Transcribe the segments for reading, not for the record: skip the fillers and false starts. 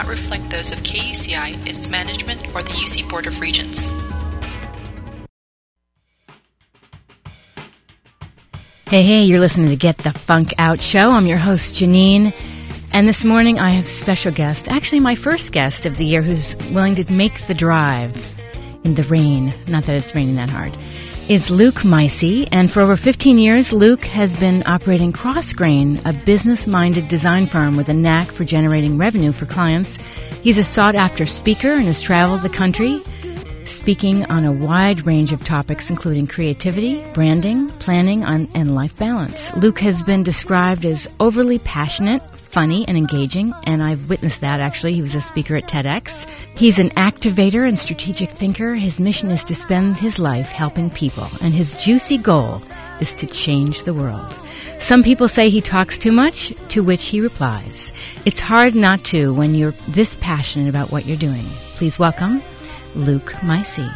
not reflect those of KUCI, its management, or the UC Board of Regents. Hey, you're listening to Get the Funk Out Show. I'm your host, Janine. And this morning I have special guest, actually my first guest of the year, who's willing to make the drive in the rain. Not that it's raining that hard. It's Luke Micey. And for over 15 years, Luke has been operating Crossgrain, a business-minded design firm with a knack for generating revenue for clients. He's a sought-after speaker and has traveled the country, speaking on a wide range of topics, including creativity, branding, planning, and life balance. Luke has been described as overly passionate, funny, and engaging, and I've witnessed that, actually. He was a speaker at TEDx. He's an activator and strategic thinker. His mission is to spend his life helping people, and his juicy goal is to change the world. Some people say he talks too much, to which he replies, "It's hard not to when you're this passionate about what you're doing." Please welcome Luke Micey.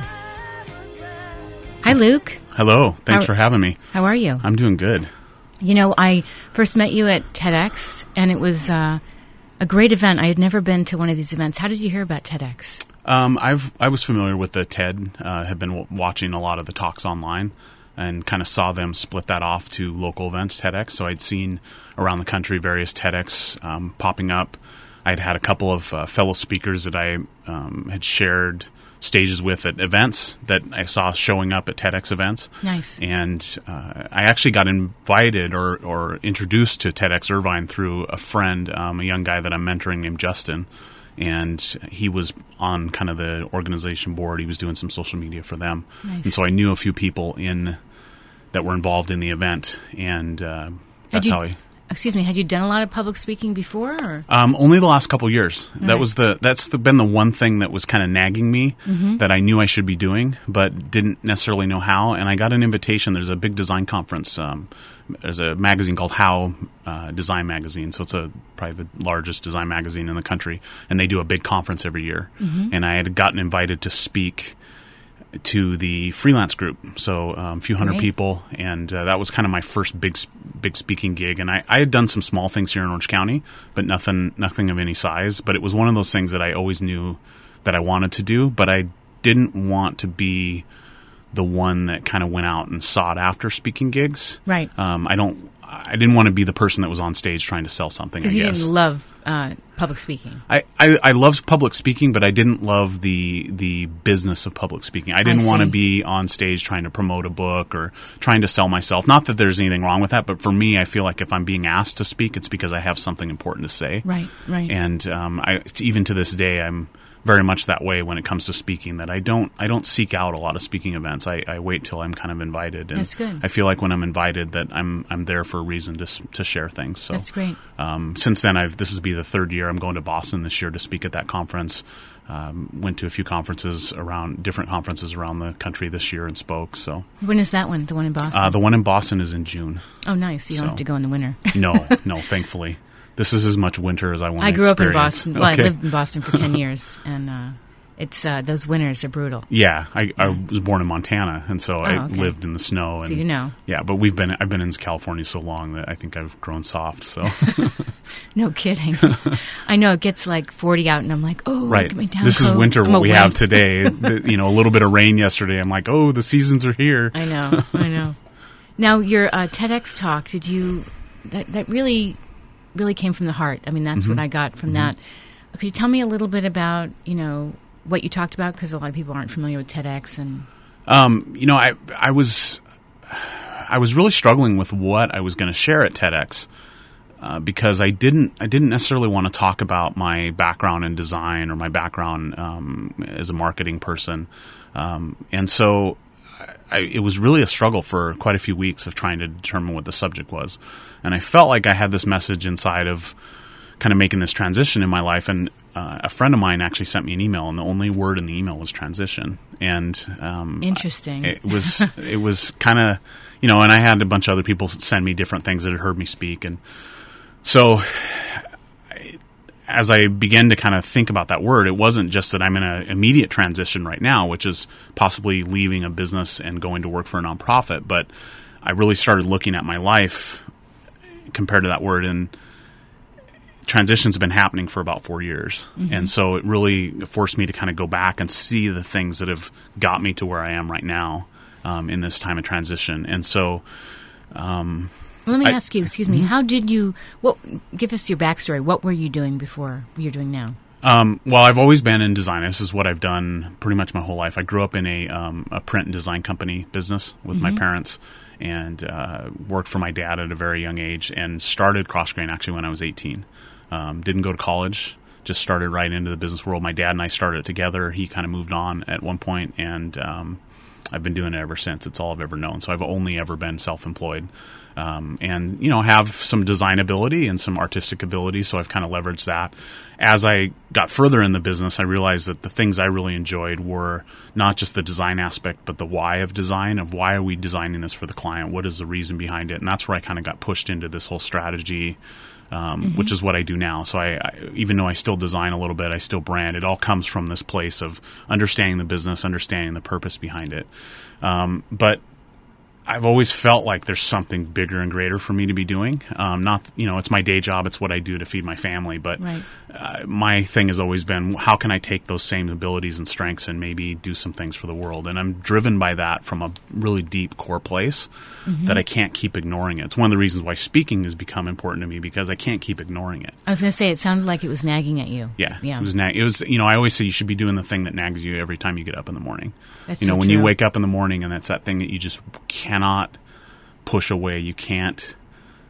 Hi, Luke. Hello. Thanks for having me. How are you? I'm doing good. You know, I first met you at TEDx, and it was a great event. I had never been to one of these events. How did you hear about TEDx? I was familiar with the TED. Have been watching a lot of the talks online, and kind of saw them split that off to local events, TEDx. So I'd seen around the country various TEDx popping up. I'd had a couple of fellow speakers that I had shared stages with at events that I saw showing up at TEDx events. Nice. And I actually got invited or introduced to TEDx Irvine through a friend, a young guy that I'm mentoring named Justin. And he was on kind of the organization board. He was doing some social media for them. Nice. And so I knew a few people that were involved in the event. And that's how I... Excuse me, had you done a lot of public speaking before? Or? Only the last couple of years. All that right. That's been the one thing that was kind of nagging me that I knew I should be doing, but didn't necessarily know how. And I got an invitation. There's a big design conference. There's a magazine called How Design Magazine. So it's probably the largest design magazine in the country. And they do a big conference every year. Mm-hmm. And I had gotten invited to speak to the freelance group, so a few hundred people, and that was kind of my first big speaking gig. And I had done some small things here in Orange County, but nothing of any size. But it was one of those things that I always knew that I wanted to do, but I didn't want to be the one that kind of went out and sought after speaking gigs. Right. I didn't want to be the person that was on stage trying to sell something, I guess. Because you didn't love public speaking. I loved public speaking, but I didn't love the business of public speaking. I didn't want to be on stage trying to promote a book or trying to sell myself. Not that there's anything wrong with that, but for me, I feel like if I'm being asked to speak, it's because I have something important to say. Right. And even to this day, I'm very much that way when it comes to speaking, that I don't seek out a lot of speaking events. I wait till I'm kind of invited, and that's good. I feel like when I'm invited that I'm there for a reason to share things. So that's great. Since then, this will be the third year I'm going to Boston this year to speak at that conference. Went to a few different conferences around the country this year and spoke. So when is that one? The one in Boston? The one in Boston is in June. Oh, nice! You don't have to go in the winter. No, thankfully. This is as much winter as I want to experience. I grew up in Boston. Well, okay. I lived in Boston for 10 years, and it's those winters are brutal. Yeah. I was born in Montana, and so I lived in the snow. And, so you know. Yeah, but I've been in California so long that I think I've grown soft, so. No kidding. I know. It gets like 40 out, and I'm like, oh, right. Look at my down This coat. Is winter what we have today. A little bit of rain yesterday. I'm like, oh, the seasons are here. I know. Now, your TEDx talk, did you – that really came from the heart. I mean, that's what I got from that. Could you tell me a little bit about, what you talked about? Because a lot of people aren't familiar with TEDx. And I was really struggling with what I was going to share at TEDx because I didn't necessarily want to talk about my background in design or my background as a marketing person. And so it was really a struggle for quite a few weeks of trying to determine what the subject was. And I felt like I had this message inside of kind of making this transition in my life. And a friend of mine actually sent me an email, and the only word in the email was transition. And interesting. It was kind of, and I had a bunch of other people send me different things that had heard me speak. And so as I began to kind of think about that word, it wasn't just that I'm in an immediate transition right now, which is possibly leaving a business and going to work for a nonprofit, but I really started looking at my life compared to that word. And transition's been happening for about 4 years. Mm-hmm. And so it really forced me to kind of go back and see the things that have got me to where I am right now in this time of transition. And so let me ask you, excuse me, how did you – give us your backstory. What were you doing before you're doing now? Well, I've always been in design. This is what I've done pretty much my whole life. I grew up in a print and design company business with my parents and worked for my dad at a very young age and started Crossgrain actually when I was 18. Didn't go to college, just started right into the business world. My dad and I started it together. He kind of moved on at one point, and I've been doing it ever since. It's all I've ever known. So I've only ever been self-employed and, you know, have some design ability and some artistic ability. So I've kind of leveraged that. As I got further in the business, I realized that the things I really enjoyed were not just the design aspect, but the why of design, of why are we designing this for the client? What is the reason behind it? And that's where I kind of got pushed into this whole strategy, which is what I do now. So I, even though I still design a little bit, I still brand. It all comes from this place of understanding the business, understanding the purpose behind it. But I've always felt like there's something bigger and greater for me to be doing. Not, you know, it's my day job. It's what I do to feed my family. But my thing has always been, how can I take those same abilities and strengths and maybe do some things for the world? And I'm driven by that from a really deep core place that I can't keep ignoring it. It's one of the reasons why speaking has become important to me, because I can't keep ignoring it. I was going to say, it sounded like it was nagging at you. Yeah. It was, you know, I always say you should be doing the thing that nags you every time you get up in the morning. That's so true. You know, when you wake up in the morning and that's that thing that you just cannot push away. You can't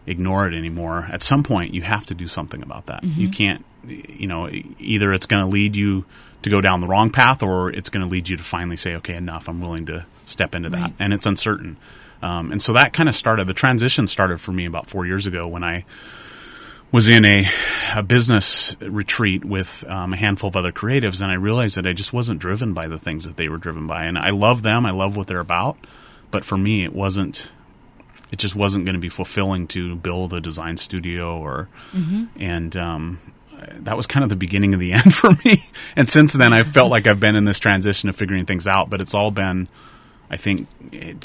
ignore it anymore. At some point, you have to do something about that. You can't, you know, either it's going to lead you to go down the wrong path, or it's going to lead you to finally say, okay, enough, I'm willing to step into that. And it's uncertain. And so that kind of started, the transition started for me about 4 years ago when I was in a business retreat with a handful of other creatives. And I realized that I just wasn't driven by the things that they were driven by. And I love them. I love what they're about. But for me, it just wasn't going to be fulfilling to build a design studio or, and that was kind of the beginning of the end for me. And since then, I felt like I've been in this transition of figuring things out, but it's all been, I think,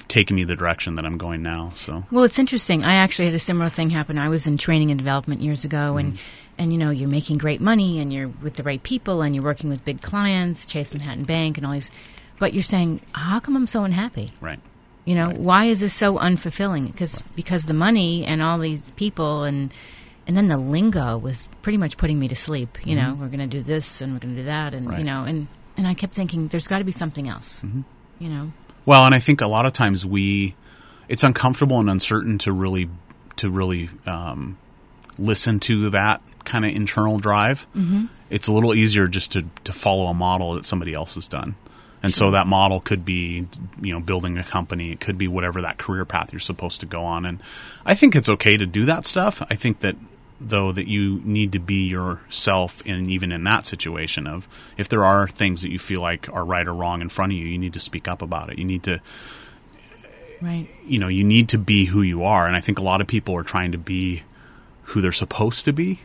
taking me the direction that I'm going now. So, well, it's interesting. I actually had a similar thing happen. I was in training and development years ago and, you know, you're making great money and you're with the right people and you're working with big clients, Chase Manhattan Bank and all these, but you're saying, how come I'm so unhappy? Right. You know, why is this so unfulfilling? Because the money and all these people and then the lingo was pretty much putting me to sleep. You know, we're going to do this and we're going to do that. And, you know, and I kept thinking there's got to be something else, you know. Well, and I think a lot of times it's uncomfortable and uncertain to really listen to that kind of internal drive. It's a little easier just to follow a model that somebody else has done. And so that model could be, you know, building a company. It could be whatever that career path you're supposed to go on. And I think it's okay to do that stuff. I think that, though, that you need to be yourself, and even in that situation of if there are things that you feel like are right or wrong in front of you, you need to speak up about it. You need to, you know, you need to be who you are. And I think a lot of people are trying to be who they're supposed to be.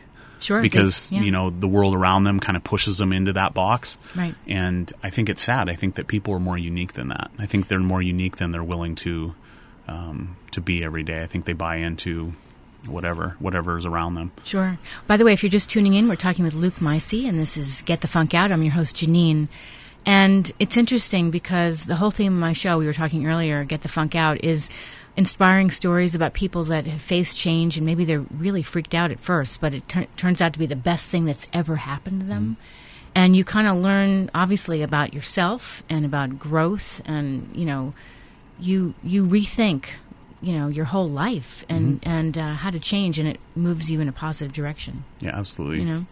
Because, you know, the world around them kind of pushes them into that box. And I think it's sad. I think that people are more unique than that. I think they're more unique than they're willing to be every day. I think they buy into whatever is around them. Sure. By the way, if you're just tuning in, we're talking with Luke Micey, and this is Get the Funk Out. I'm your host, Janine. And it's interesting because the whole theme of my show, we were talking earlier, Get the Funk Out, is inspiring stories about people that have faced change and maybe they're really freaked out at first, but it turns out to be the best thing that's ever happened to them. And you kind of learn, obviously, about yourself and about growth and, you know, you rethink, you know, your whole life and how to change, and it moves you in a positive direction. Yeah, absolutely. You know?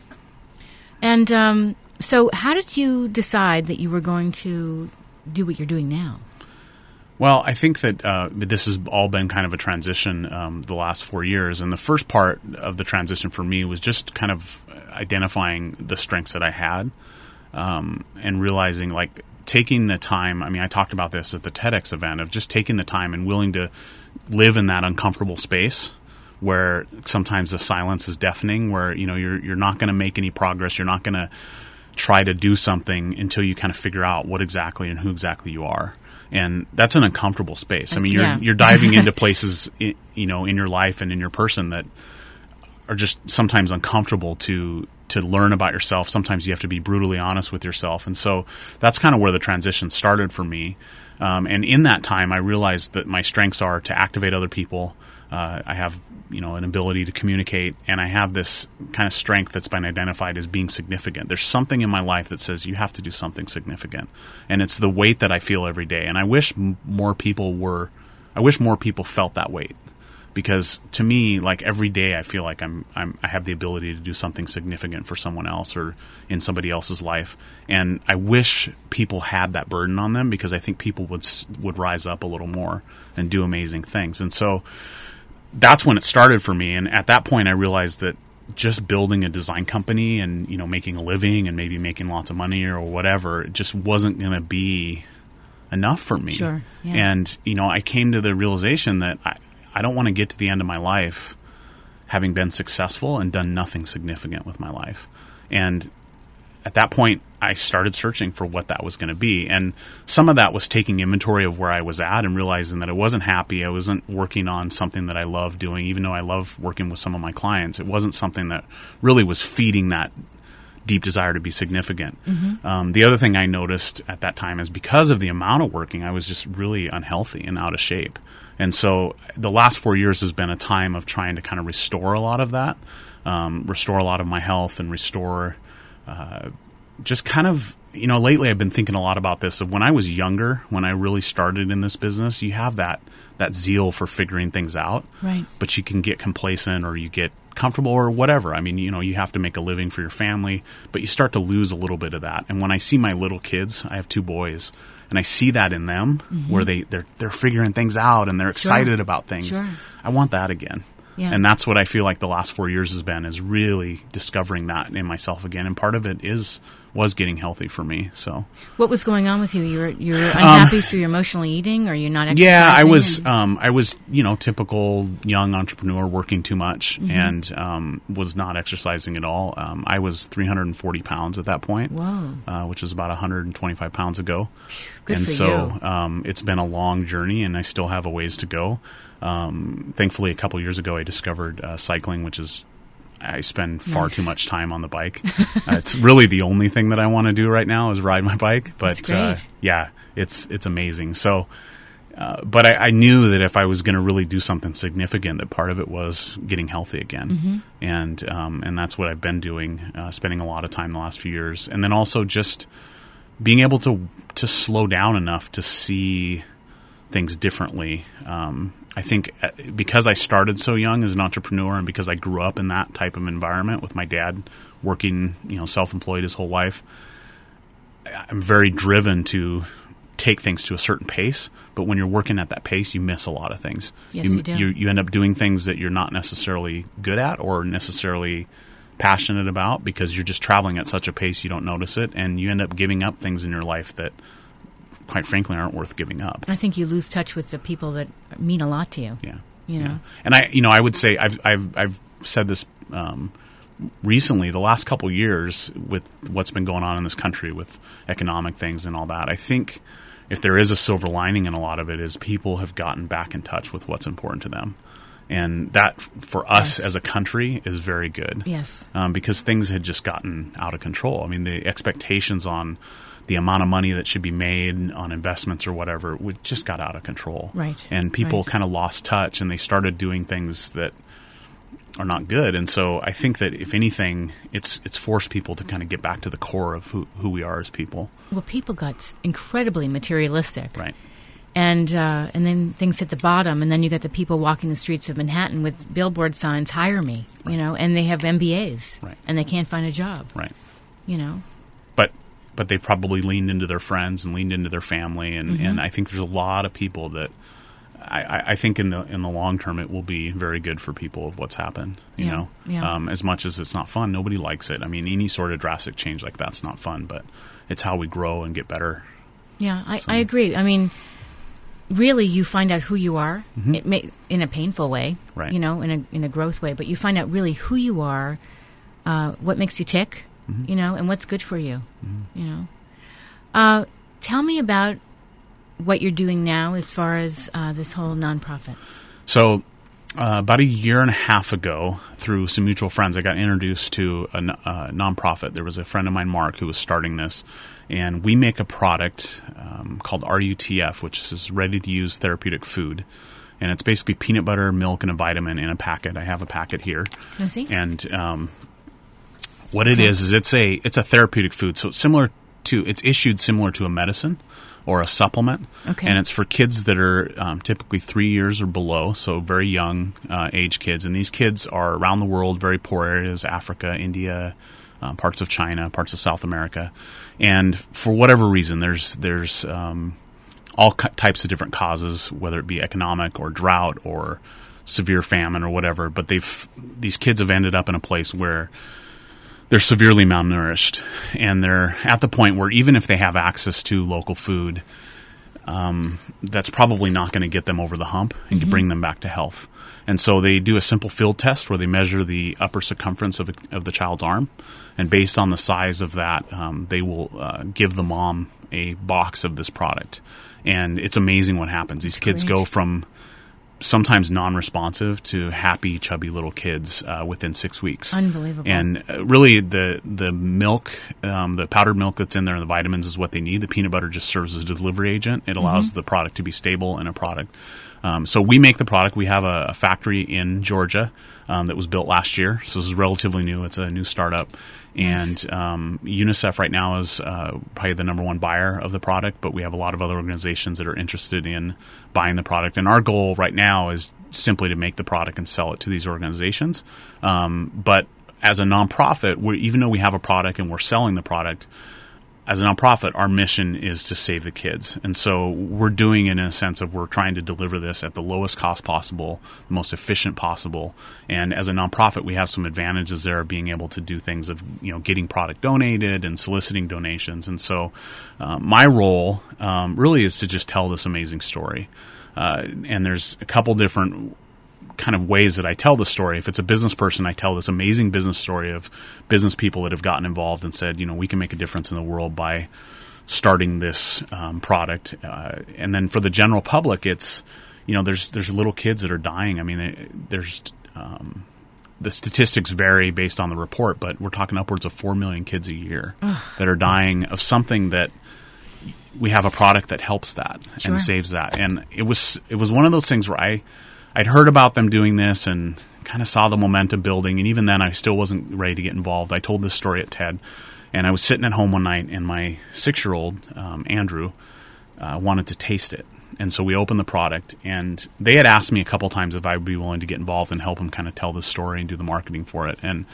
And so how did you decide that you were going to do what you're doing now? Well, I think that this has all been kind of a transition the last 4 years. And the first part of the transition for me was just kind of identifying the strengths that I had and realizing, like, taking the time. I mean, I talked about this at the TEDx event of just taking the time and willing to live in that uncomfortable space where sometimes the silence is deafening, where, you know, you're not going to make any progress. You're not going to try to do something until you kind of figure out what exactly and who exactly you are. And that's an uncomfortable space. I mean, you're diving into places, in your life and in your person that are just sometimes uncomfortable to learn about yourself. Sometimes you have to be brutally honest with yourself. And so that's kind of where the transition started for me. And in that time, I realized that my strengths are to activate other people. I have, an ability to communicate, and I have this kind of strength that's been identified as being significant. There's something in my life that says you have to do something significant, and it's the weight that I feel every day. And I wish more people felt that weight, because to me, like, every day I feel like I have the ability to do something significant for someone else or in somebody else's life. And I wish people had that burden on them, because I think people would rise up a little more and do amazing things. And so that's when it started for me. And at that point, I realized that just building a design company and, making a living and maybe making lots of money or whatever, it just wasn't going to be enough for me. Sure. Yeah. And, I came to the realization that I don't want to get to the end of my life having been successful and done nothing significant with my life. And at that point, I started searching for what that was going to be. And some of that was taking inventory of where I was at and realizing that I wasn't happy. I wasn't working on something that I love doing, even though I love working with some of my clients. It wasn't something that really was feeding that deep desire to be significant. Mm-hmm. The other thing I noticed at that time is because of the amount of working, I was just really unhealthy and out of shape. And so the last 4 years has been a time of trying to kind of restore a lot of that, restore a lot of my health, and restore just kind of, lately I've been thinking a lot about this. Of when I was younger, when I really started in this business, you have that zeal for figuring things out, right? But you can get complacent, or you get comfortable, or whatever. I mean, you have to make a living for your family, but you start to lose a little bit of that. And when I see my little kids, I have two boys, and I see that in them, mm-hmm. where they're figuring things out and they're excited sure. about things. Sure. I want that again. Yeah. And that's what I feel like the last 4 years has been, is really discovering that in myself again. And part of it was getting healthy for me. So what was going on with you? You were unhappy, so you're emotionally eating, or you're not exercising? Yeah, I was, typical young entrepreneur, working too much, mm-hmm. and was not exercising at all. I was 340 pounds at that point. Whoa. Which is about 125 pounds ago. Good and for so you. It's been a long journey, and I still have a ways to go. Thankfully, a couple years ago, I discovered cycling, which is, I spend far too much time on the bike. It's really the only thing that I want to do right now is ride my bike. But it's amazing. So, but I knew that if I was going to really do something significant, that part of it was getting healthy again. Mm-hmm. And that's what I've been doing, spending a lot of time the last few years. And then also just being able to slow down enough to see things differently. I think because I started so young as an entrepreneur, and because I grew up in that type of environment with my dad working, self-employed his whole life, I'm very driven to take things to a certain pace. But when you're working at that pace, you miss a lot of things. Yes, you do. You end up doing things that you're not necessarily good at or necessarily passionate about, because you're just traveling at such a pace you don't notice it, and you end up giving up things in your life that, quite frankly, aren't worth giving up. I think you lose touch with the people that mean a lot to you. Yeah. Yeah. And I would say I've said this recently, the last couple of years, with what's been going on in this country with economic things and all that. I think if there is a silver lining in a lot of it, is people have gotten back in touch with what's important to them. And that, for us as a country, is very good. Yes. Because things had just gotten out of control. I mean, the expectations on the amount of money that should be made on investments or whatever, we just got out of control. Right. And people kind of lost touch, and they started doing things that are not good. And so I think that, if anything, it's forced people to kind of get back to the core of who we are as people. Well, people got incredibly materialistic. Right. And then things hit the bottom, and then you got the people walking the streets of Manhattan with billboard signs, hire me, right. And they have MBAs, right. and they can't find a job. Right. But they've probably leaned into their friends and leaned into their family. And, mm-hmm. and I think there's a lot of people that I think in the long term, it will be very good for people of what's happened, you know. Yeah. As much as it's not fun, nobody likes it. I mean, any sort of drastic change like that's not fun, but it's how we grow and get better. Yeah, I agree. I mean, really, you find out who you are, mm-hmm. it may, in a painful way, right. In a growth way. But you find out really who you are, what makes you tick. Mm-hmm. And what's good for you, mm-hmm. Tell me about what you're doing now as far as this whole nonprofit. So about a year and a half ago, through some mutual friends, I got introduced to a nonprofit. There was a friend of mine, Mark, who was starting this, and we make a product called RUTF, which is ready-to-use therapeutic food. And it's basically peanut butter, milk, and a vitamin in a packet. I have a packet here. I see. And what it is it's a therapeutic food. So it's similar to, it's issued similar to a medicine or a supplement. Okay. And it's for kids that are typically 3 years or below, so very young age kids. And these kids are around the world, very poor areas, Africa, India, parts of China, parts of South America. And for whatever reason, there's all types of different causes, whether it be economic or drought or severe famine or whatever. But these kids have ended up in a place where they're severely malnourished, and they're at the point where even if they have access to local food, that's probably not going to get them over the hump and mm-hmm. bring them back to health. And so they do a simple field test where they measure the upper circumference of the child's arm, and based on the size of that, they will give the mom a box of this product. And it's amazing what happens. These kids go from sometimes non-responsive to happy, chubby little kids within 6 weeks. Unbelievable. And really the milk, the powdered milk that's in there, and the vitamins is what they need. The peanut butter just serves as a delivery agent. It allows mm-hmm. the product to be stable in a product. So we make the product. We have a factory in Georgia that was built last year. So this is relatively new. It's a new startup. Nice. And UNICEF right now is probably the number one buyer of the product, but we have a lot of other organizations that are interested in buying the product. And our goal right now is simply to make the product and sell it to these organizations. But as a nonprofit, even though we have a product and we're selling the product, as a nonprofit, our mission is to save the kids. And so we're doing it in a sense of we're trying to deliver this at the lowest cost possible, the most efficient possible. And as a nonprofit, we have some advantages there of being able to do things of, getting product donated and soliciting donations. And so my role really is to just tell this amazing story. And there's a couple different kind of ways that I tell the story. If it's a business person, I tell this amazing business story of business people that have gotten involved and said, we can make a difference in the world by starting this product. And then for the general public, it's, there's little kids that are dying. I mean, there's the statistics vary based on the report, but we're talking upwards of 4 million kids a year that are dying of something that we have a product that helps that and saves that. And it was one of those things where I'd heard about them doing this and kind of saw the momentum building. And even then, I still wasn't ready to get involved. I told this story at TED, and I was sitting at home one night, and my 6-year-old, Andrew, wanted to taste it. And so we opened the product, and they had asked me a couple times if I would be willing to get involved and help him kind of tell this story and do the marketing for it. And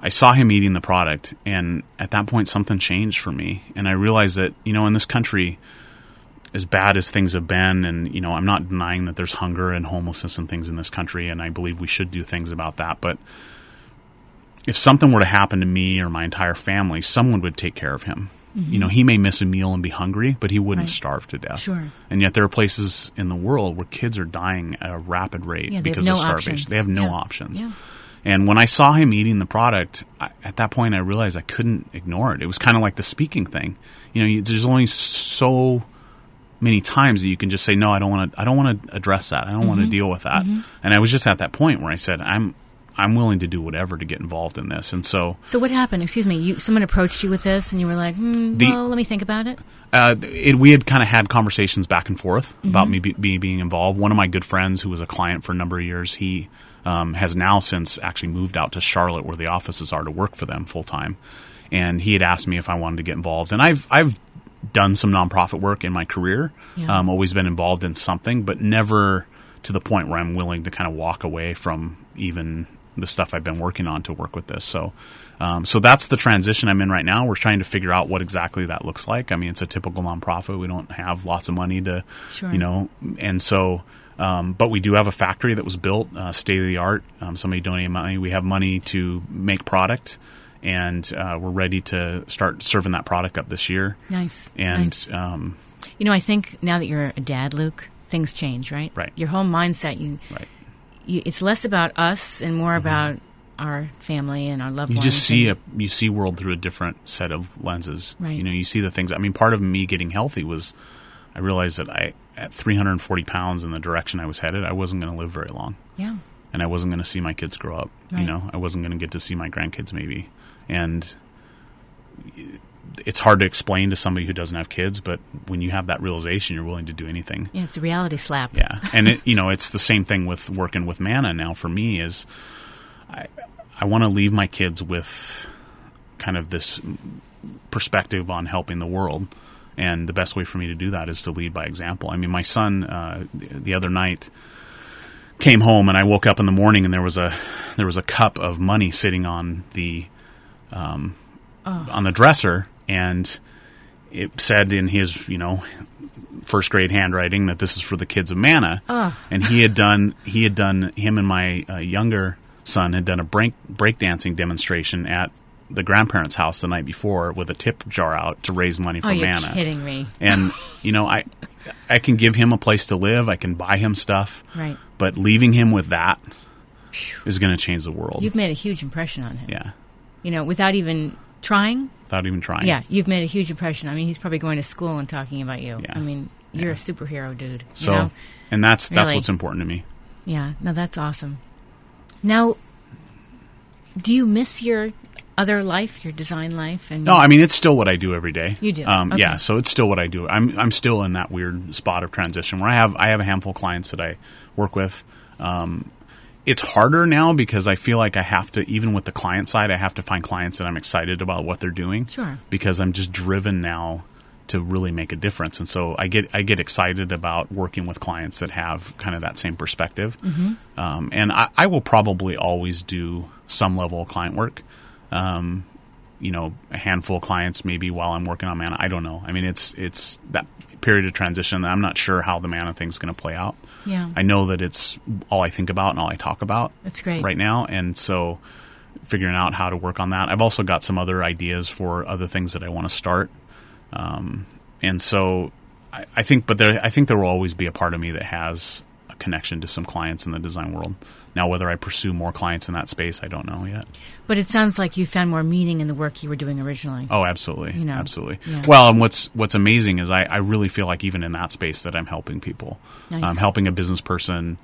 I saw him eating the product, and at that point, something changed for me. And I realized that, in this country, as bad as things have been, and I'm not denying that there's hunger and homelessness and things in this country, and I believe we should do things about that. But if something were to happen to me or my entire family, someone would take care of him. Mm-hmm. He may miss a meal and be hungry, but he wouldn't starve to death. Sure. And yet there are places in the world where kids are dying at a rapid rate because of starvation. Options. They have no options. Yeah. And when I saw him eating the product, at that point I realized I couldn't ignore it. It was kind of like the speaking thing. There's only so many times that you can just say, no, I don't want to address that. I don't mm-hmm. want to deal with that. Mm-hmm. And I was just at that point where I said, I'm willing to do whatever to get involved in this. And so what happened? Excuse me. Someone approached you with this and you were like, let me think about it. We had kind of had conversations back and forth mm-hmm. about me being involved. One of my good friends who was a client for a number of years, he has now since actually moved out to Charlotte where the offices are to work for them full time. And he had asked me if I wanted to get involved. And I've done some nonprofit work in my career, always been involved in something, but never to the point where I'm willing to kind of walk away from even the stuff I've been working on to work with this. So that's the transition I'm in right now. We're trying to figure out what exactly that looks like. I mean, it's a typical nonprofit. We don't have lots of money to, and so, but we do have a factory that was built, state of the art. Somebody donated money. We have money to make product. And we're ready to start serving that product up this year. Nice. And, I think now that you're a dad, Luke, things change, right? Right. Your whole mindset, it's less about us and more mm-hmm. about our family and our loved ones. You just see world through a different set of lenses. Right. You see the things. I mean, part of me getting healthy was I realized that I, at 340 pounds in the direction I was headed, I wasn't going to live very long. Yeah. And I wasn't going to see my kids grow up. Right. You know, I wasn't going to get to see my grandkids maybe. And it's hard to explain to somebody who doesn't have kids, but when you have that realization, you're willing to do anything. Yeah, it's a reality slap. Yeah. And, it, you know, it's the same thing with working with Manna now for me is I want to leave my kids with kind of this perspective on helping the world. And the best way for me to do that is to lead by example. I mean, my son the other night came home and I woke up in the morning and there was a cup of money sitting on the on the dresser, and it said in his, you know, first grade handwriting that this is for the kids of Manna. And he had done him and my younger son had done a breakdancing demonstration at the grandparents' house the night before with a tip jar out to raise money for Manna. You're kidding me. And you know, I can give him a place to live, I can buy him stuff. Right. But leaving him with that is going to change the world. You've made a huge impression on him. Yeah. You know, without even trying. Yeah, you've made a huge impression. I mean, he's probably going to school and talking about you. Yeah. I mean, you're a superhero, dude. So, you know? And that's really what's important to me. Yeah. No, that's awesome. Now, do you miss your other life, your design life? And no, I mean, it's still what I do every day. You do? Okay. Yeah, so it's still what I do. I'm still in that weird spot of transition where I have a handful of clients that I work with. It's harder now because I feel like I have to, even with the client side, I have to find clients that I'm excited about what they're doing. Sure. Because I'm just driven now to really make a difference. And so I get excited about working with clients that have kind of that same perspective. Mm-hmm. And I will probably always do some level of client work. You know, a handful of clients maybe while I'm working on Manna. I don't know. I mean, it's that period of transition that I'm not sure how the Manna thing's going to play out. Yeah. I know that it's all I think about and all I talk about. That's great. Right now. And so figuring out how to work on that. I've also got some other ideas for other things that I want to start. And so I think there will always be a part of me that has a connection to some clients in the design world. Now, whether I pursue more clients in that space, I don't know yet. But it sounds like you found more meaning in the work you were doing originally. Oh, absolutely. You know, absolutely. Yeah. Well, and what's amazing is I really feel like even in that space that I'm helping people. Nice. I'm helping a business person,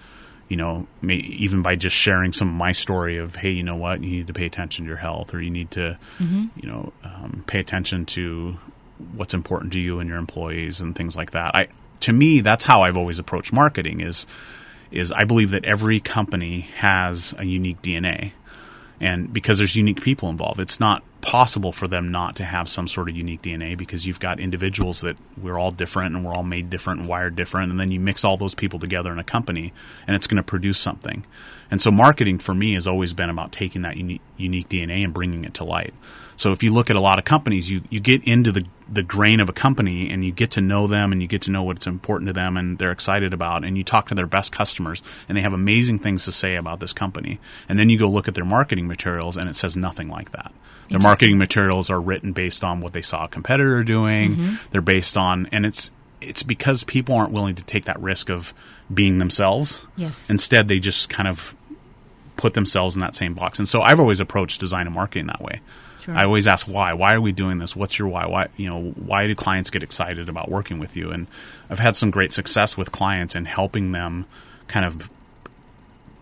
you know, even by just sharing some of my story of, hey, you know what, you need to pay attention to your health, or you need to, mm-hmm. you know, pay attention to what's important to you and your employees and things like that. To me, that's how I've always approached marketing is I believe that every company has a unique DNA, and because there's unique people involved, it's not possible for them not to have some sort of unique DNA, because you've got individuals that we're all different and we're all made different and wired different. And then you mix all those people together in a company and it's going to produce something. And so marketing for me has always been about taking that unique DNA and bringing it to light. So if you look at a lot of companies, you get into the grain of a company and you get to know them and you get to know what's important to them and they're excited about, and you talk to their best customers and they have amazing things to say about this company. And then you go look at their marketing materials and it says nothing like that. Their marketing materials are written based on what they saw a competitor doing. Mm-hmm. They're based on – and it's because people aren't willing to take that risk of being themselves. Yes. Instead, they just kind of put themselves in that same box. And so I've always approached design and marketing that way. Sure. I always ask why. Why are we doing this? What's your why? Why, you know, why do clients get excited about working with you? And I've had some great success with clients in helping them kind of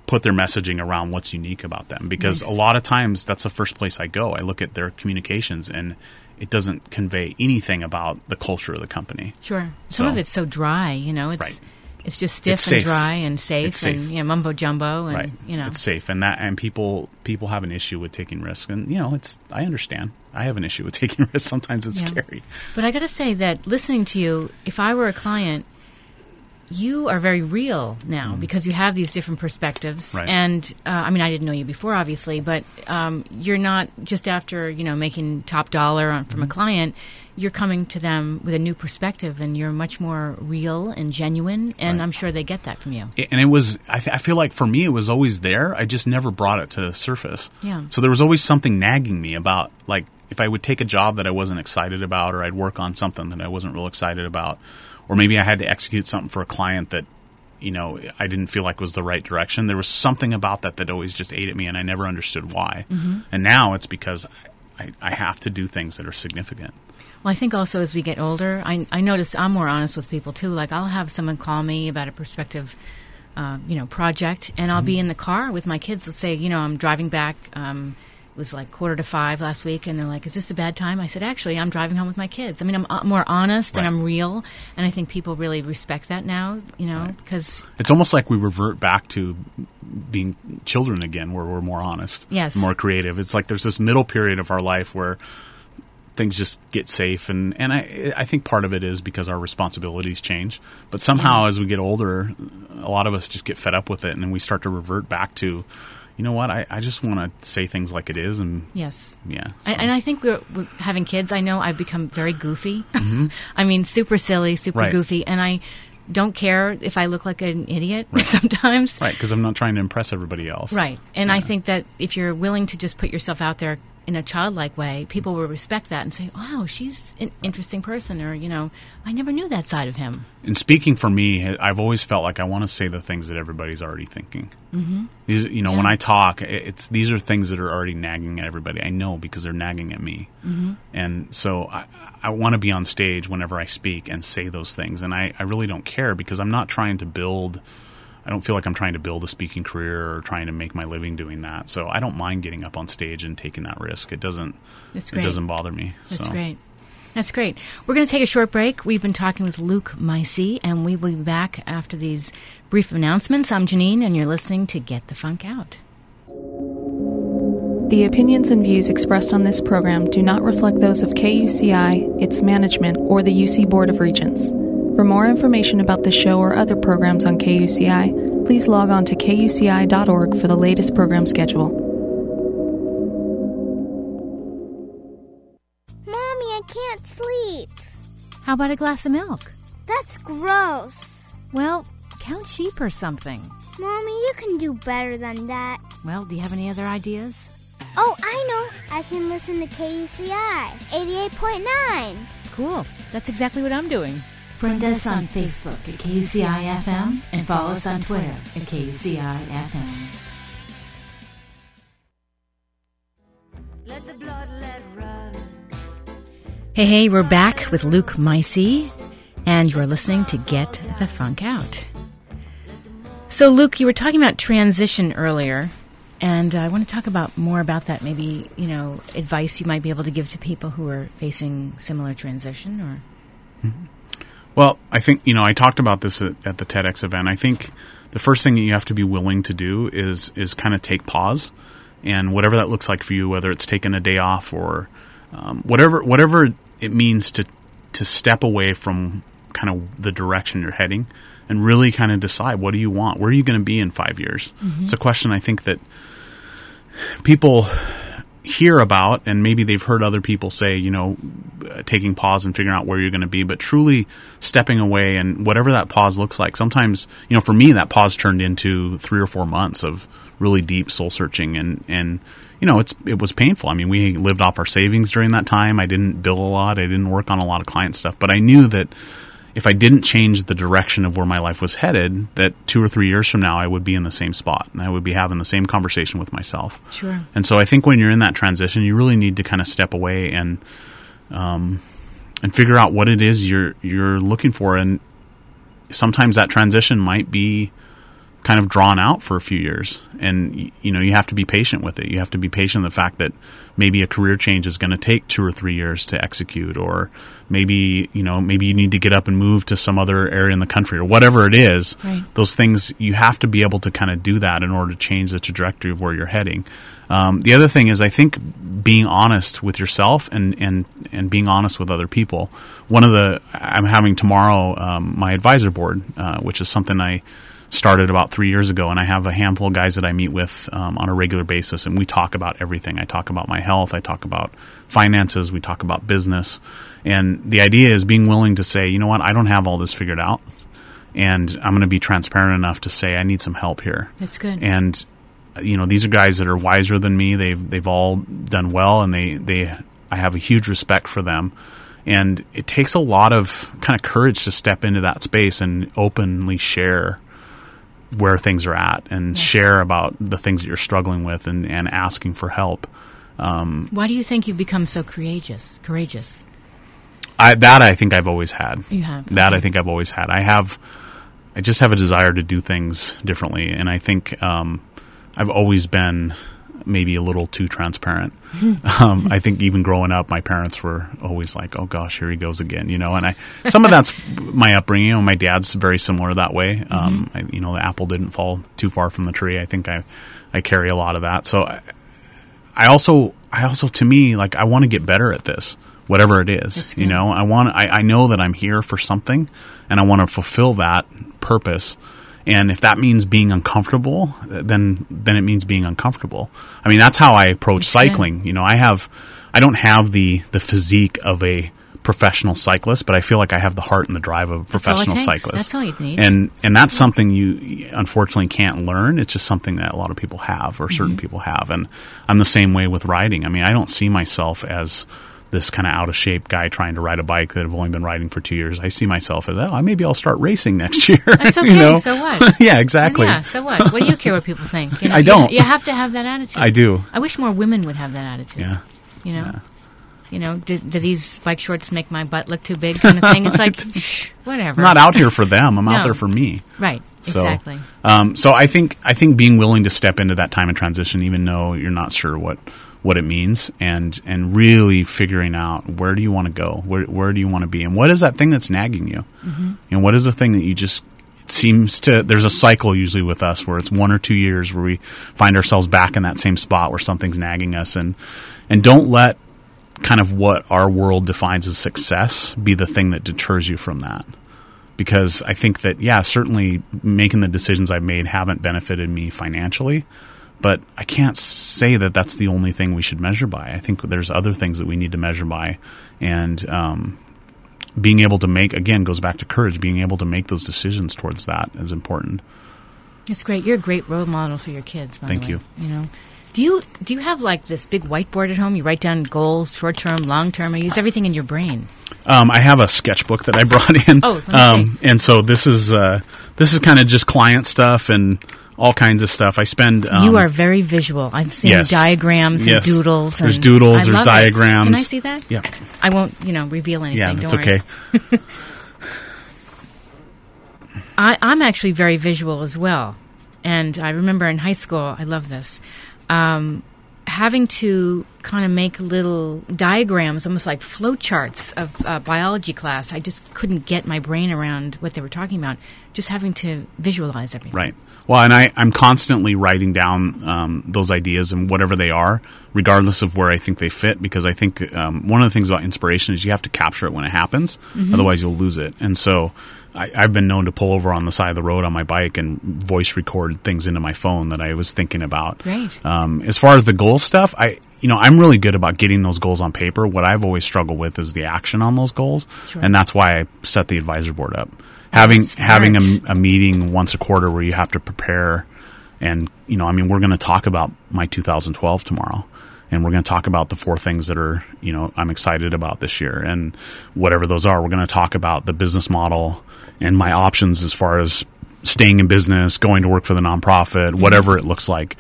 put their messaging around what's unique about them, because nice. A lot of times that's the first place I go. I look at their communications and it doesn't convey anything about the culture of the company. Sure. Some of it's so dry, you know. It's right. It's just stiff it's and dry and safe. And yeah, mumbo jumbo and right. you know. It's safe, and that and people have an issue with taking risks, and you know, it's I understand. I have an issue with taking risks. Sometimes it's scary. But I got to say that listening to you, if I were a client, you are very real now because you have these different perspectives. Right. And I mean, I didn't know you before, obviously, but you're not just after, you know, making top dollar on, from a client. You're coming to them with a new perspective, and you're much more real and genuine, and right. I'm sure they get that from you. And it was – I feel like for me it was always there. I just never brought it to the surface. Yeah. So there was always something nagging me about, like, if I would take a job that I wasn't excited about, or I'd work on something that I wasn't real excited about, or maybe I had to execute something for a client that, you know, I didn't feel like was the right direction. There was something about that that always just ate at me, and I never understood why. Mm-hmm. And now it's because – I have to do things that are significant. Well, I think also as we get older, I notice I'm more honest with people, too. Like, I'll have someone call me about a prospective, project, and I'll be in the car with my kids. Let's say, I'm driving back. It was like 4:45 last week, and they're like, is this a bad time? I said, actually, I'm driving home with my kids. I mean, I'm more honest, right, and I'm real, and I think people really respect that now, right, because... It's almost like we revert back to being children again, where we're more honest, yes, more creative. It's like there's this middle period of our life where... things just get safe, and I think part of it is because our responsibilities change. But somehow, as we get older, a lot of us just get fed up with it, and then we start to revert back to, I just want to say things like it is. And yes. Yeah. So. And I think we're having kids, I know I've become very goofy. Mm-hmm. I mean, super silly, super right, goofy, and I don't care if I look like an idiot right, sometimes. Right, because I'm not trying to impress everybody else. Right, and yeah. I think that if you're willing to just put yourself out there in a childlike way, people will respect that and say, wow, she's an interesting person, or, I never knew that side of him. And speaking for me, I've always felt like I want to say the things that everybody's already thinking. Mm-hmm. These, when I talk, these are things that are already nagging at everybody. I know because they're nagging at me. Mm-hmm. And so I want to be on stage whenever I speak and say those things. And I really don't care because I'm not trying to build... I don't feel like I'm trying to build a speaking career or trying to make my living doing that. So I don't mind getting up on stage and taking that risk. It doesn't bother me. That's great. That's great. We're going to take a short break. We've been talking with Luke Micey, and we will be back after these brief announcements. I'm Janine, and you're listening to Get the Funk Out. The opinions and views expressed on this program do not reflect those of KUCI, its management, or the UC Board of Regents. For more information about the show or other programs on KUCI, please log on to KUCI.org for the latest program schedule. Mommy, I can't sleep. How about a glass of milk? That's gross. Well, count sheep or something. Mommy, you can do better than that. Well, do you have any other ideas? Oh, I know. I can listen to KUCI 88.9. Cool. That's exactly what I'm doing. Friend us on Facebook at KUCI-FM and follow us on Twitter at KUCI-FM. Hey, we're back with Luke Micey, and you're listening to Get the Funk Out. So, Luke, you were talking about transition earlier, and I want to talk about more about that, maybe, advice you might be able to give to people who are facing similar transition or... Mm-hmm. Well, I think, I talked about this at the TEDx event. I think the first thing that you have to be willing to do is kind of take pause, and whatever that looks like for you, whether it's taking a day off or whatever it means to step away from kind of the direction you're heading and really kind of decide, what do you want? Where are you going to be in 5 years? Mm-hmm. It's a question I think that people hear about, and maybe they've heard other people say, taking pause and figuring out where you're going to be, but truly stepping away, and whatever that pause looks like. Sometimes, for me, that pause turned into 3 or 4 months of really deep soul searching, and it was painful. I mean, we lived off our savings during that time. I didn't bill a lot. I didn't work on a lot of client stuff, but I knew that if I didn't change the direction of where my life was headed, that 2 or 3 years from now, I would be in the same spot and I would be having the same conversation with myself. Sure. And so I think when you're in that transition, you really need to kind of step away and figure out what it is you're looking for. And sometimes that transition might be kind of drawn out for a few years, and you have to be patient with it. You have to be patient with the fact that maybe a career change is going to take 2 or 3 years to execute, or maybe you need to get up and move to some other area in the country, or whatever it is. Right. Those things, you have to be able to kind of do that in order to change the trajectory of where you're heading. The other thing is, I think, being honest with yourself and being honest with other people. I'm having tomorrow my advisor board, which is something I started about 3 years ago, and I have a handful of guys that I meet with on a regular basis, and we talk about everything. I talk about my health, I talk about finances, we talk about business, and the idea is being willing to say, I don't have all this figured out, and I'm going to be transparent enough to say I need some help here. That's good. And these are guys that are wiser than me. They've all done well, and I have a huge respect for them. And it takes a lot of kind of courage to step into that space and openly share where things are at, and yes, share about the things that you're struggling with, and asking for help. Why do you think you've become so courageous? I think I've always had. You have. Okay. That I think I've always had. I just have a desire to do things differently. And I think I've always been maybe a little too transparent. I think even growing up, my parents were always like, oh gosh, here he goes again, you know. And some of that's my upbringing. You know, my dad's very similar that way. The apple didn't fall too far from the tree. I think I carry a lot of that. So I also, to me, like, I want to get better at this. Whatever it is, you know, I know that I'm here for something and I want to fulfill that purpose. And if that means being uncomfortable, then it means being uncomfortable. I mean, that's how I approach cycling. You know, I don't have the physique of a professional cyclist, but I feel like I have the heart and the drive of a professional cyclist. That's all you need. And that's something you unfortunately can't learn. It's just something that a lot of people have, or certain people have. And I'm the same way with riding. I mean, I don't see myself as this kind of out of shape guy trying to ride a bike that I've only been riding for 2 years. I see myself as, maybe I'll start racing next year. That's okay. You know? So what? Yeah, exactly. Yeah, so what? What do you care what people think? You know, I don't. You have to have that attitude. I do. I wish more women would have that attitude. Yeah. You know? Yeah. You know, do these bike shorts make my butt look too big kind of thing? It's like, whatever. I'm not out here for them. I'm out there for me. Right. So, exactly. So I think being willing to step into that time of transition, even though you're not sure what it means, and really figuring out, where do you want to go? Where do you want to be? And what is that thing that's nagging you? Mm-hmm. And what is the thing that you just, it seems to, there's a cycle usually with us where it's 1 or 2 years where we find ourselves back in that same spot where something's nagging us, and don't let kind of what our world defines as success be the thing that deters you from that. Because I think that, certainly making the decisions I've made haven't benefited me financially, but I can't say that that's the only thing we should measure by. I think there's other things that we need to measure by. And being able to make, again, goes back to courage, being able to make those decisions towards that is important. It's great. You're a great role model for your kids, by the way. Thank you. You know? Do you have like this big whiteboard at home? You write down goals, short-term, long-term, or use everything in your brain? I have a sketchbook that I brought in. Oh, and so this is kind of just client stuff and all kinds of stuff. I spend. You are very visual. I'm seeing diagrams and doodles. There's doodles. There's diagrams. Can I see that? Yeah. I won't, reveal anything. Yeah, that's okay. I'm actually very visual as well, and I remember in high school, I love this. Having to kind of make little diagrams, almost like flowcharts of biology class. I just couldn't get my brain around what they were talking about, just having to visualize everything. Right. Well, and I'm constantly writing down those ideas and whatever they are, regardless of where I think they fit, because I think one of the things about inspiration is you have to capture it when it happens. Mm-hmm. Otherwise, you'll lose it. And so I've been known to pull over on the side of the road on my bike and voice record things into my phone that I was thinking about. Right. As far as the goal stuff, I'm really good about getting those goals on paper. What I've always struggled with is the action on those goals. Sure. And that's why I set the advisor board up. Having a meeting once a quarter where you have to prepare, and we're going to talk about my 2012 tomorrow, and we're going to talk about the 4 things that are I'm excited about this year, and whatever those are, we're going to talk about the business model and my options as far as staying in business, going to work for the nonprofit, whatever it looks like.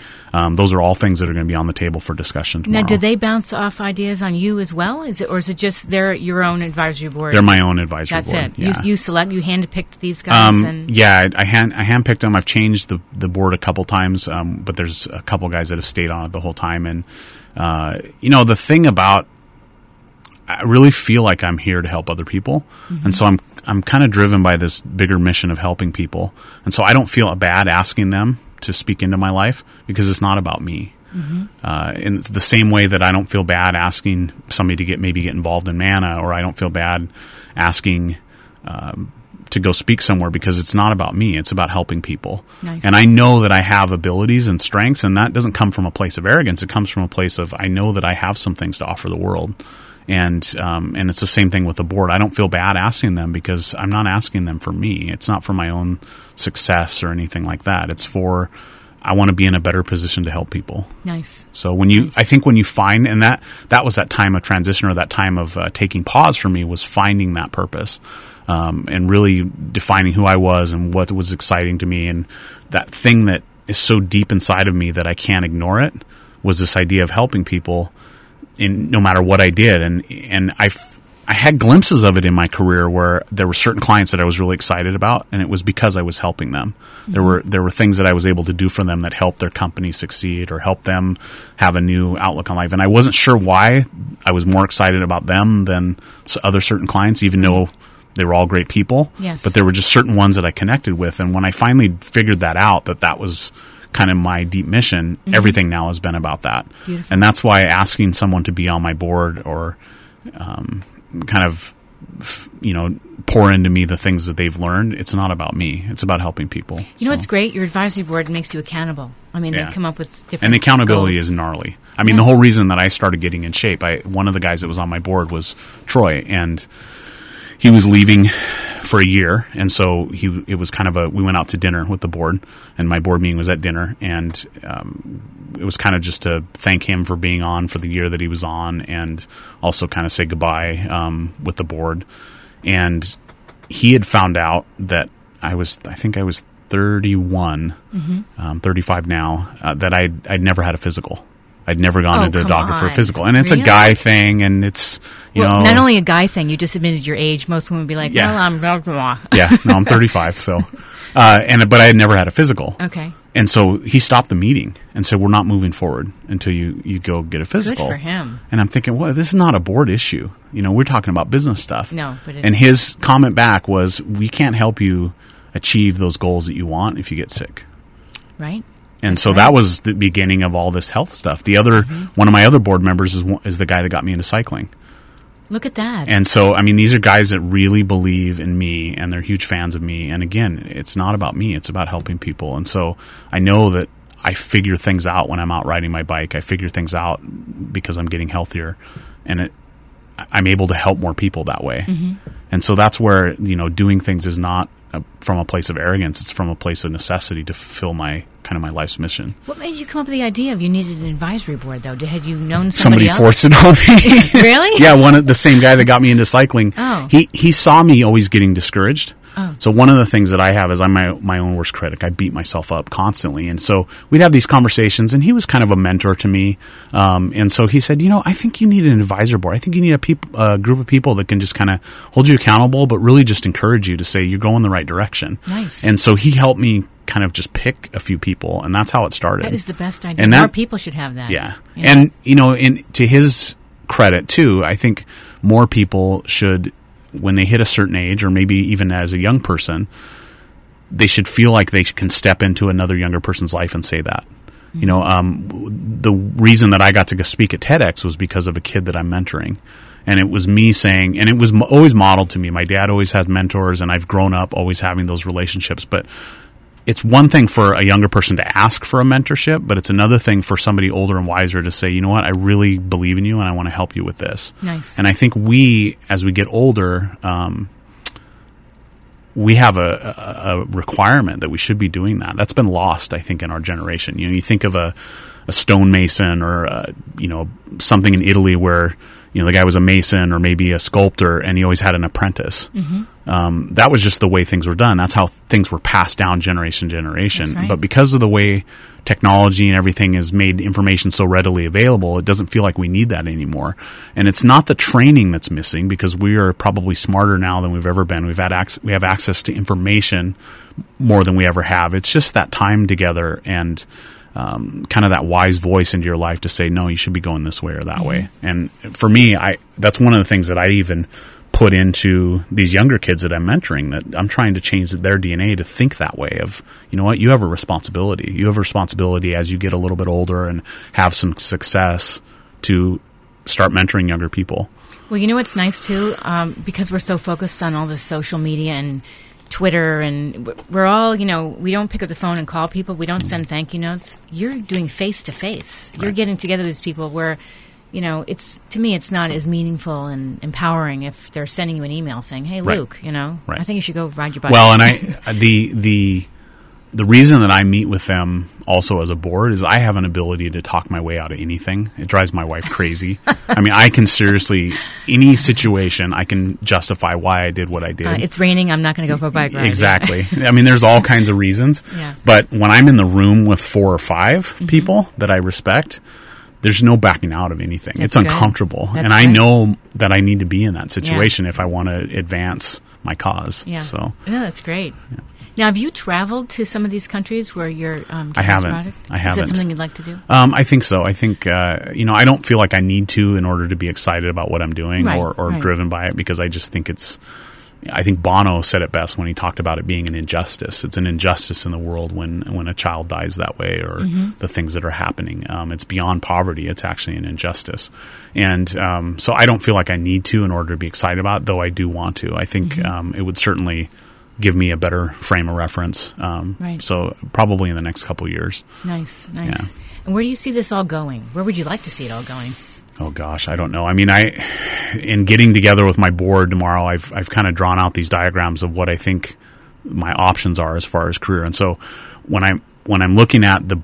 Those are all things that are going to be on the table for discussion tomorrow. Now, do they bounce off ideas on you as well? Is it just your own advisory board? They're my own advisory board. That's it. Yeah. You handpicked these guys? I handpicked them. I've changed the board a couple times, but there's a couple guys that have stayed on it the whole time. And, the thing about, I really feel like I'm here to help other people. Mm-hmm. And so I'm kind of driven by this bigger mission of helping people. And so I don't feel bad asking them to speak into my life, because it's not about me. Mm-hmm. In the same way that I don't feel bad asking somebody to get involved in Manna, or I don't feel bad asking to go speak somewhere, because it's not about me. It's about helping people. Nice. And I know that I have abilities and strengths, and that doesn't come from a place of arrogance. It comes from a place of, I know that I have some things to offer the world. And it's the same thing with the board. I don't feel bad asking them, because I'm not asking them for me. It's not for my own success or anything like that. It's for, I want to be in a better position to help people. Nice. So I think when you find, and that was that time of transition, or that time of taking pause for me, was finding that purpose, and really defining who I was and what was exciting to me. And that thing that is so deep inside of me that I can't ignore it was this idea of helping people. in no matter what I did. And I had glimpses of it in my career where there were certain clients that I was really excited about, and it was because I was helping them. Mm-hmm. There were things that I was able to do for them that helped their company succeed or helped them have a new outlook on life. And I wasn't sure why I was more excited about them than other certain clients, even though they were all great people. Yes. But there were just certain ones that I connected with. And when I finally figured that out, that was kind of my deep mission, mm-hmm. everything now has been about that. Beautiful. And that's why asking someone to be on my board or kind of, pour into me the things that they've learned, it's not about me. It's about helping people. You know what's great? Your advisory board makes you accountable. I mean, they come up with different And the accountability goals. Is gnarly. I mean, the whole reason that I started getting in shape, one of the guys that was on my board was Troy, and he was leaving for a year, and so it was kind of we went out to dinner with the board, and my board meeting was at dinner, and it was kind of just to thank him for being on for the year that he was on, and also kind of say goodbye with the board. And he had found out that I think I was 31, mm-hmm. 35 now, that I'd never had a physical. I'd never gone to the doctor for a physical. And it's a guy thing, and it's, you know. Not only a guy thing, you just admitted your age. Most women would be like, well, I'm blah, blah. Yeah, no, I'm 35, so. But I had never had a physical. Okay. And so he stopped the meeting and said, we're not moving forward until you go get a physical. Good for him. And I'm thinking, well, this is not a board issue. You know, we're talking about business stuff. No, but it is. And his comment back was, we can't help you achieve those goals that you want if you get sick. Right. And so that was the beginning of all this health stuff. The other one of my other board members is the guy that got me into cycling. Look at that. And so, I mean, these are guys that really believe in me, and they're huge fans of me. And again, it's not about me. It's about helping people. And so I know that I figure things out when I'm out riding my bike. I figure things out because I'm getting healthier. And I'm able to help more people that way. Mm-hmm. And so that's where, doing things is not from a place of arrogance. It's from a place of necessity to fulfill my life's mission. What made you come up with the idea of you needed an advisory board, though? Had you known somebody else? Forced it on me. Really? Yeah, the same guy that got me into cycling. Oh. He saw me always getting discouraged. Oh. So one of the things that I have is I'm my own worst critic. I beat myself up constantly. And so we'd have these conversations, and he was kind of a mentor to me. And so he said, I think you need an advisor board. I think you need a group of people that can just kind of hold you accountable, but really just encourage you to say you're going the right direction. Nice. And so he helped me kind of just pick a few people, and that's how it started. That is the best idea. More people should have that. Yeah. And, and to his credit, too, I think more people should, when they hit a certain age, or maybe even as a young person, they should feel like they can step into another younger person's life and say that. Mm-hmm. The reason that I got to go speak at TEDx was because of a kid that I'm mentoring. And it was me saying, and it was always modeled to me. My dad always has mentors, and I've grown up always having those relationships. But it's one thing for a younger person to ask for a mentorship, but it's another thing for somebody older and wiser to say, you know what, I really believe in you, and I want to help you with this. Nice. And I think as we get older, we have a requirement that we should be doing that. That's been lost, I think, in our generation. You think of a stonemason or, something in Italy where, the guy was a mason or maybe a sculptor, and he always had an apprentice. Mm-hmm. That was just the way things were done. That's how things were passed down generation to generation. Right. But because of the way technology and everything has made information so readily available, it doesn't feel like we need that anymore. And it's not the training that's missing, because we are probably smarter now than we've ever been. We have access to information more than we ever have. It's just that time together and kind of that wise voice into your life to say, no, you should be going this way or that mm-hmm. way. And for me, that's one of the things that I even put into these younger kids that I'm mentoring, that I'm trying to change their DNA to think that way of, you know what, you have a responsibility. You have a responsibility as you get a little bit older and have some success to start mentoring younger people. Well, you know what's nice too? Because we're so focused on all the social media and Twitter, and we're all, we don't pick up the phone and call people. We don't send thank you notes. You're doing face-to-face. You're getting together with these people where, it's not as meaningful and empowering if they're sending you an email saying, hey, Luke, I think you should go ride your bike. Well, and the reason that I meet with them also as a board is I have an ability to talk my way out of anything. It drives my wife crazy. I mean, I can seriously, any situation, I can justify why I did what I did. It's raining. I'm not going to go for a bike ride. Exactly. I mean, there's all kinds of reasons. Yeah. But when I'm in the room with 4 or 5 people that I respect, there's no backing out of anything. That's it's uncomfortable. And I know that I need to be in that situation if I want to advance my cause. Yeah. So. Yeah, that's great. Yeah. Now, have you traveled to some of these countries where you're doing this product? I haven't. Is that something you'd like to do? I think so. I think, I don't feel like I need to in order to be excited about what I'm doing or driven by it, because I just think it's – I think Bono said it best when he talked about it being an injustice. It's an injustice in the world when a child dies that way or the things that are happening. It's beyond poverty. It's actually an injustice. And so I don't feel like I need to in order to be excited about it, though I do want to. I think it would certainly – give me a better frame of reference. So probably in the next couple of years. Nice. Yeah. And where do you see this all going? Where would you like to see it all going? Oh gosh, I don't know. I mean, in getting together with my board tomorrow, I've kind of drawn out these diagrams of what I think my options are as far as career. And so when I'm looking at the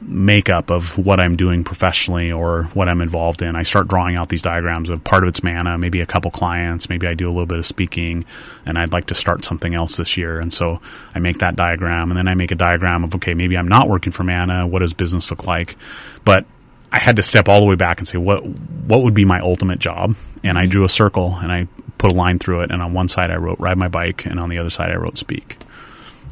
makeup of what I'm doing professionally or what I'm involved in, I start drawing out these diagrams of part of it's Manna, maybe a couple clients, maybe I do a little bit of speaking, and I'd like to start something else this year. And so I make that diagram, and then I make a diagram of, okay, maybe I'm not working for Manna. What does business look like? But I had to step all the way back and say, what would be my ultimate job? And I drew a circle, and I put a line through it, and on one side I wrote ride my bike, and on the other side I wrote speak.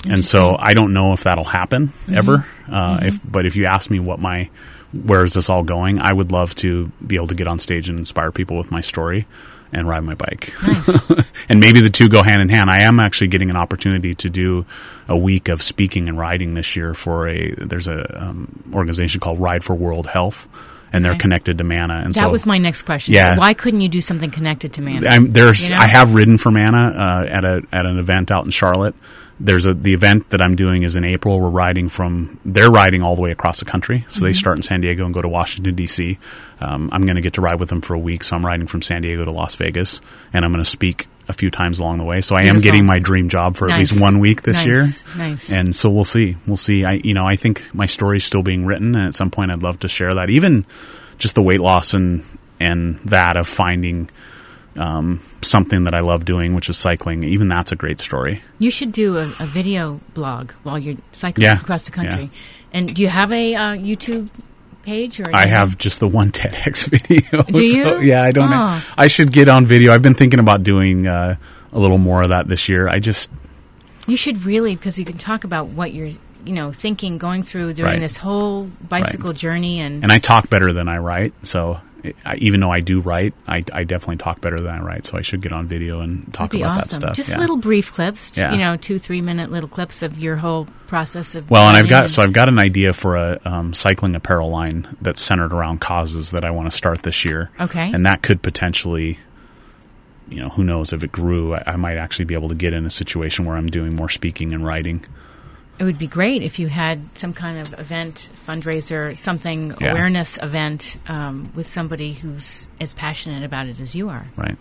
And so I don't know if that'll happen ever. But if you ask me where is this all going, I would love to be able to get on stage and inspire people with my story and ride my bike. Nice. And maybe the two go hand in hand. I am actually getting an opportunity to do a week of speaking and riding this year for there's an organization called Ride for World Health. And they're connected to Manna. And that was my next question. Yeah. So why couldn't you do something connected to Manna? I have ridden for Manna at an event out in Charlotte. There's the event that I'm doing is in April. We're riding they're riding all the way across the country. So they start in San Diego and go to Washington, D.C. I'm going to get to ride with them for a week. So I'm riding from San Diego to Las Vegas, and I'm going to speak a few times along the way. So I am getting my dream job for at least 1 week this year. Nice. And so we'll see. I think my story's still being written, and at some point I'd love to share that. Even just the weight loss and that of finding something that I love doing, which is cycling. Even that's a great story. You should do a video blog while you're cycling across the country. Yeah. And do you have a YouTube page? Or I have just the one TEDx video. Do you? So, I don't know. I should get on video. I've been thinking about doing a little more of that this year. You should really, because you can talk about what you're thinking, going through during this whole bicycle journey. And I talk better than I write, so even though I do write, I definitely talk better than I write, so I should get on video and talk about that stuff. Just little brief clips, 2-3 minute little clips of your whole process of. Well, and I've got an idea for a cycling apparel line that's centered around causes that I want to start this year. Okay, and that could potentially, who knows if it grew, I might actually be able to get in a situation where I'm doing more speaking and writing. It would be great if you had some kind of event, fundraiser, something, awareness event with somebody who's as passionate about it as you are. Right.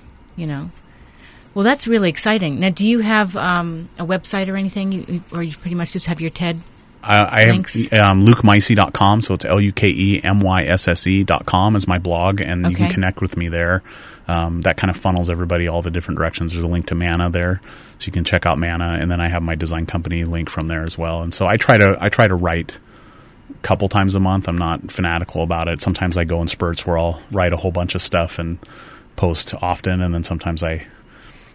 Well, that's really exciting. Now, do you have a website or anything, or you pretty much just have your TED links? I have LukeMycey.com, so it's LukeMycey.com is my blog, and you can connect with me there. That kind of funnels everybody all the different directions. There's a link to Manna there, so you can check out Manna, and then I have my design company link from there as well. And so I try to write a couple times a month. I'm not fanatical about it. Sometimes I go in spurts where I'll write a whole bunch of stuff and post often, and then sometimes I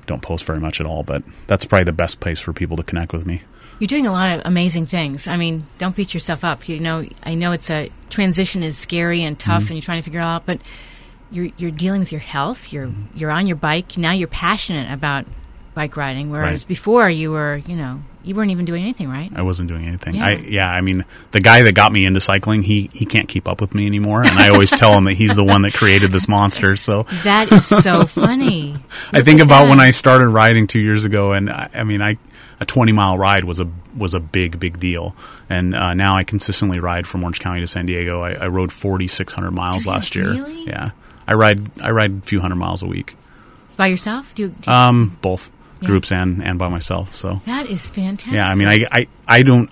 don't post very much at all. But that's probably the best place for people to connect with me. You're doing a lot of amazing things. I mean, don't beat yourself up. I know it's a transition is scary and tough, and you're trying to figure it out, but You're dealing with your health. You're on your bike now. You're passionate about bike riding, whereas before you were, you weren't even doing anything, right? I wasn't doing anything. Yeah. I mean, the guy that got me into cycling, he can't keep up with me anymore, and I always tell him that he's the one that created this monster. So that is so funny. I think about when I started riding 2 years ago, and a 20-mile ride was a big deal, and now I consistently ride from Orange County to San Diego. I rode 4,600 miles last year. Really? Yeah. I ride a few hundred miles a week. By yourself? Do you both groups and by myself. So that is fantastic. Yeah, I mean,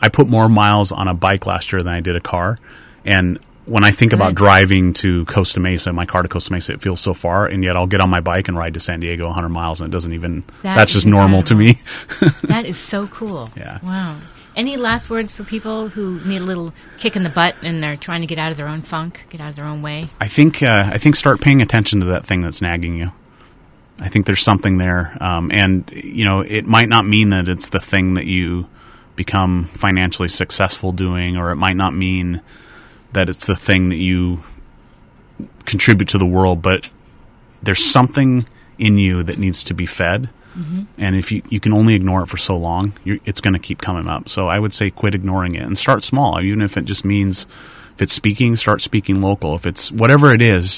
I put more miles on a bike last year than I did a car. And when I think about driving to Costa Mesa, my car to Costa Mesa, it feels so far, and yet I'll get on my bike and ride to San Diego 100 miles, and it doesn't even. That's just normal to me. That is so cool. Yeah. Wow. Any last words for people who need a little kick in the butt and they're trying to get out of their own funk, get out of their own way? I think start paying attention to that thing that's nagging you. I think there's something there. And, you know, it might not mean that it's the thing that you become financially successful doing, or it might not mean that it's the thing that you contribute to the world, but there's something in you that needs to be fed. Mm-hmm. And if you can only ignore it for so long, it's going to keep coming up. So I would say quit ignoring it and start small, even if it just means, if it's speaking, start speaking local. If it's whatever it is,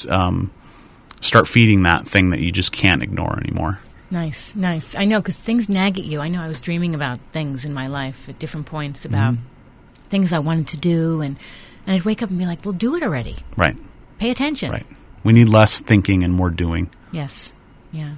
start feeding that thing that you just can't ignore anymore. Nice, nice. I know, because things nag at you. I know I was dreaming about things in my life at different points, about mm-hmm. things I wanted to do, and I'd wake up and be like, well, do it already. Right. Pay attention. Right. We need less thinking and more doing. Yes. Yeah.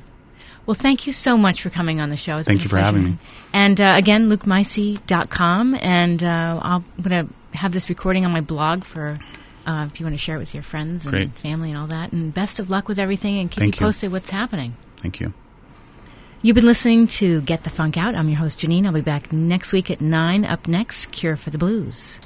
Well, thank you so much for coming on the show. Thank you for having me. And again, LukeMycey.com. And I'm going to have this recording on my blog for if you want to share it with your friends and Great. Family and all that. And best of luck with everything, and keep me posted what's happening. Thank you. You've been listening to Get the Funk Out. I'm your host, Janine. I'll be back next week at 9. Up next, Cure for the Blues.